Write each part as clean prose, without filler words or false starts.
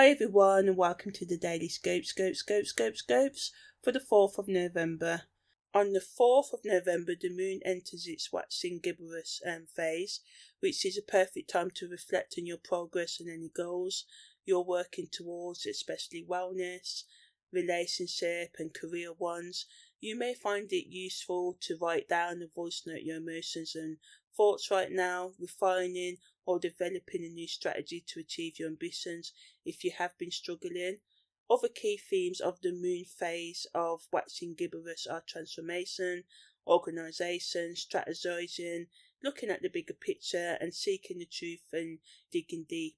Hi everyone and welcome to the Daily Scopes for the 4th of November. On the 4th of November the moon enters its waxing gibberish phase, which is a perfect time to reflect on your progress and any goals you're working towards, especially wellness, relationship and career ones. You may find it useful to write down and voice note your emotions and thoughts right now, refining or developing a new strategy to achieve your ambitions if you have been struggling. Other key themes of the moon phase of waxing gibberish are transformation, organisation, strategizing, looking at the bigger picture and seeking the truth and digging deep.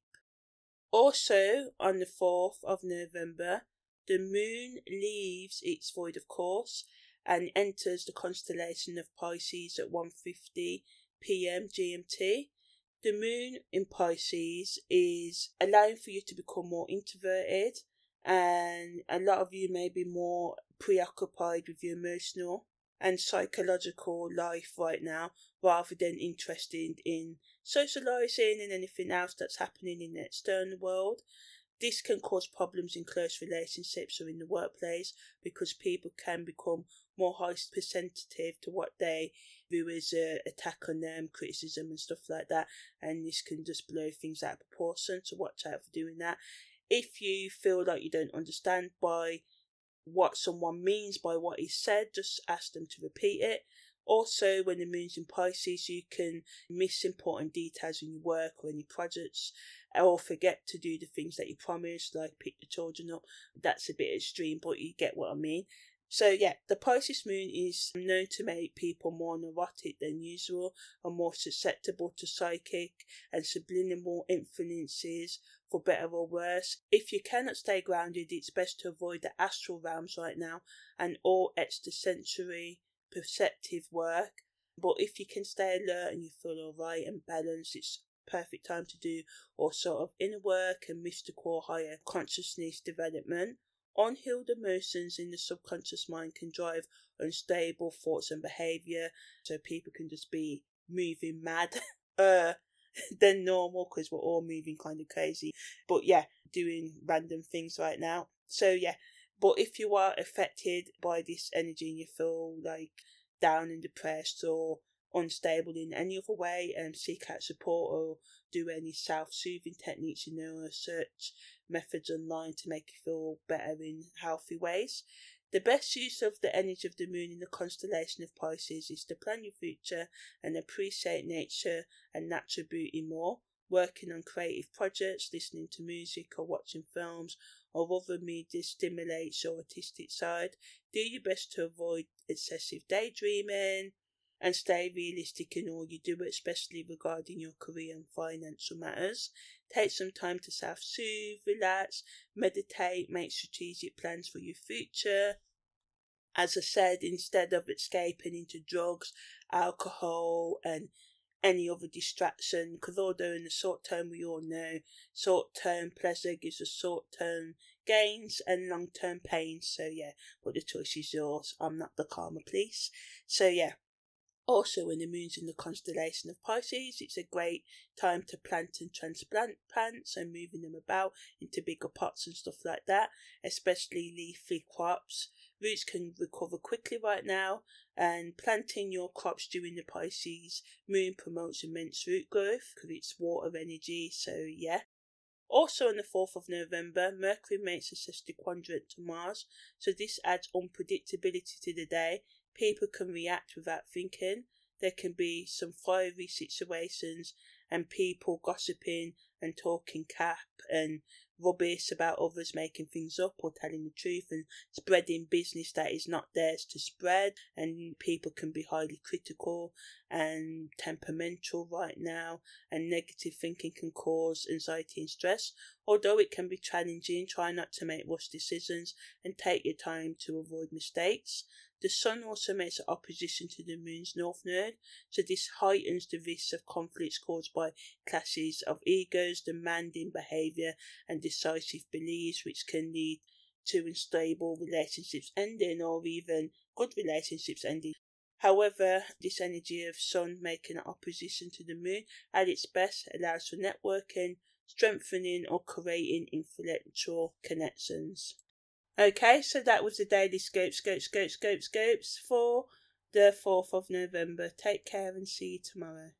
Also on the 4th of November, the moon leaves its void of course and enters the constellation of Pisces at 1:50 p.m. GMT. The moon in Pisces is allowing for you to become more introverted, and a lot of you may be more preoccupied with your emotional and psychological life right now rather than interested in socializing and anything else that's happening in the external world. This can cause problems in close relationships or in the workplace because people can become more hypersensitive to what they view as attack on them, criticism and stuff like that. And this can just blow things out of proportion, so watch out for doing that. If you feel like you don't understand by what someone means by what is said, just ask them to repeat it. Also, when the moon's in Pisces, you can miss important details in your work or any projects, or forget to do the things that you promised, like pick your children up. That's a bit extreme, but you get what I mean. So yeah, the Pisces moon is known to make people more neurotic than usual and more susceptible to psychic and subliminal influences, for better or worse. If you cannot stay grounded, it's best to avoid the astral realms right now and all extrasensory perceptive work, but if you can stay alert and you feel alright and balanced, it's perfect time to do all sort of inner work and mystical higher consciousness development. Unhealed emotions in the subconscious mind can drive unstable thoughts and behaviour, so people can just be moving mad than normal, because we're all moving kind of crazy, but yeah, doing random things right now. So yeah, but if you are affected by this energy and you feel like down and depressed or unstable in any other way, seek out support or do any self-soothing techniques. You know, or search methods online to make you feel better in healthy ways. The best use of the energy of the moon in the constellation of Pisces is to plan your future and appreciate nature and natural beauty more. Working on creative projects, listening to music or watching films or other media stimulates your artistic side. Do your best to avoid excessive daydreaming and stay realistic in all you do, especially regarding your career and financial matters. Take some time to self-soothe, relax, meditate, make strategic plans for your future. As I said, instead of escaping into drugs, alcohol and any other distraction, because although in the short term we all know short-term pleasure gives us short-term gains and long-term pains, so yeah, but the choice is yours. I'm not the karma police. So yeah, also when the moon's in the constellation of Pisces, it's a great time to plant and transplant plants and moving them about into bigger pots and stuff like that, especially leafy crops. Roots can recover quickly right now, and planting your crops during the Pisces moon promotes immense root growth because it's water energy, so yeah. Also on the 4th of November, Mercury makes a sextil to Mars, so this adds unpredictability to the day. People can react without thinking. There can be some fiery situations and people gossiping and talking cap and rubbish about others, making things up or telling the truth and spreading business that is not theirs to spread, and people can be highly critical and temperamental right now, and negative thinking can cause anxiety and stress. Although it can be challenging, try not to make rushed decisions and take your time to avoid mistakes. The sun also makes an opposition to the moon's north node, so this heightens the risks of conflicts caused by clashes of egos, demanding behaviour and decisive beliefs, which can lead to unstable relationships ending, or even good relationships ending. However, this energy of sun making an opposition to the moon at its best allows for networking, strengthening or creating influential connections. Okay, so that was the daily scopes for the 4th of November. Take care and see you tomorrow.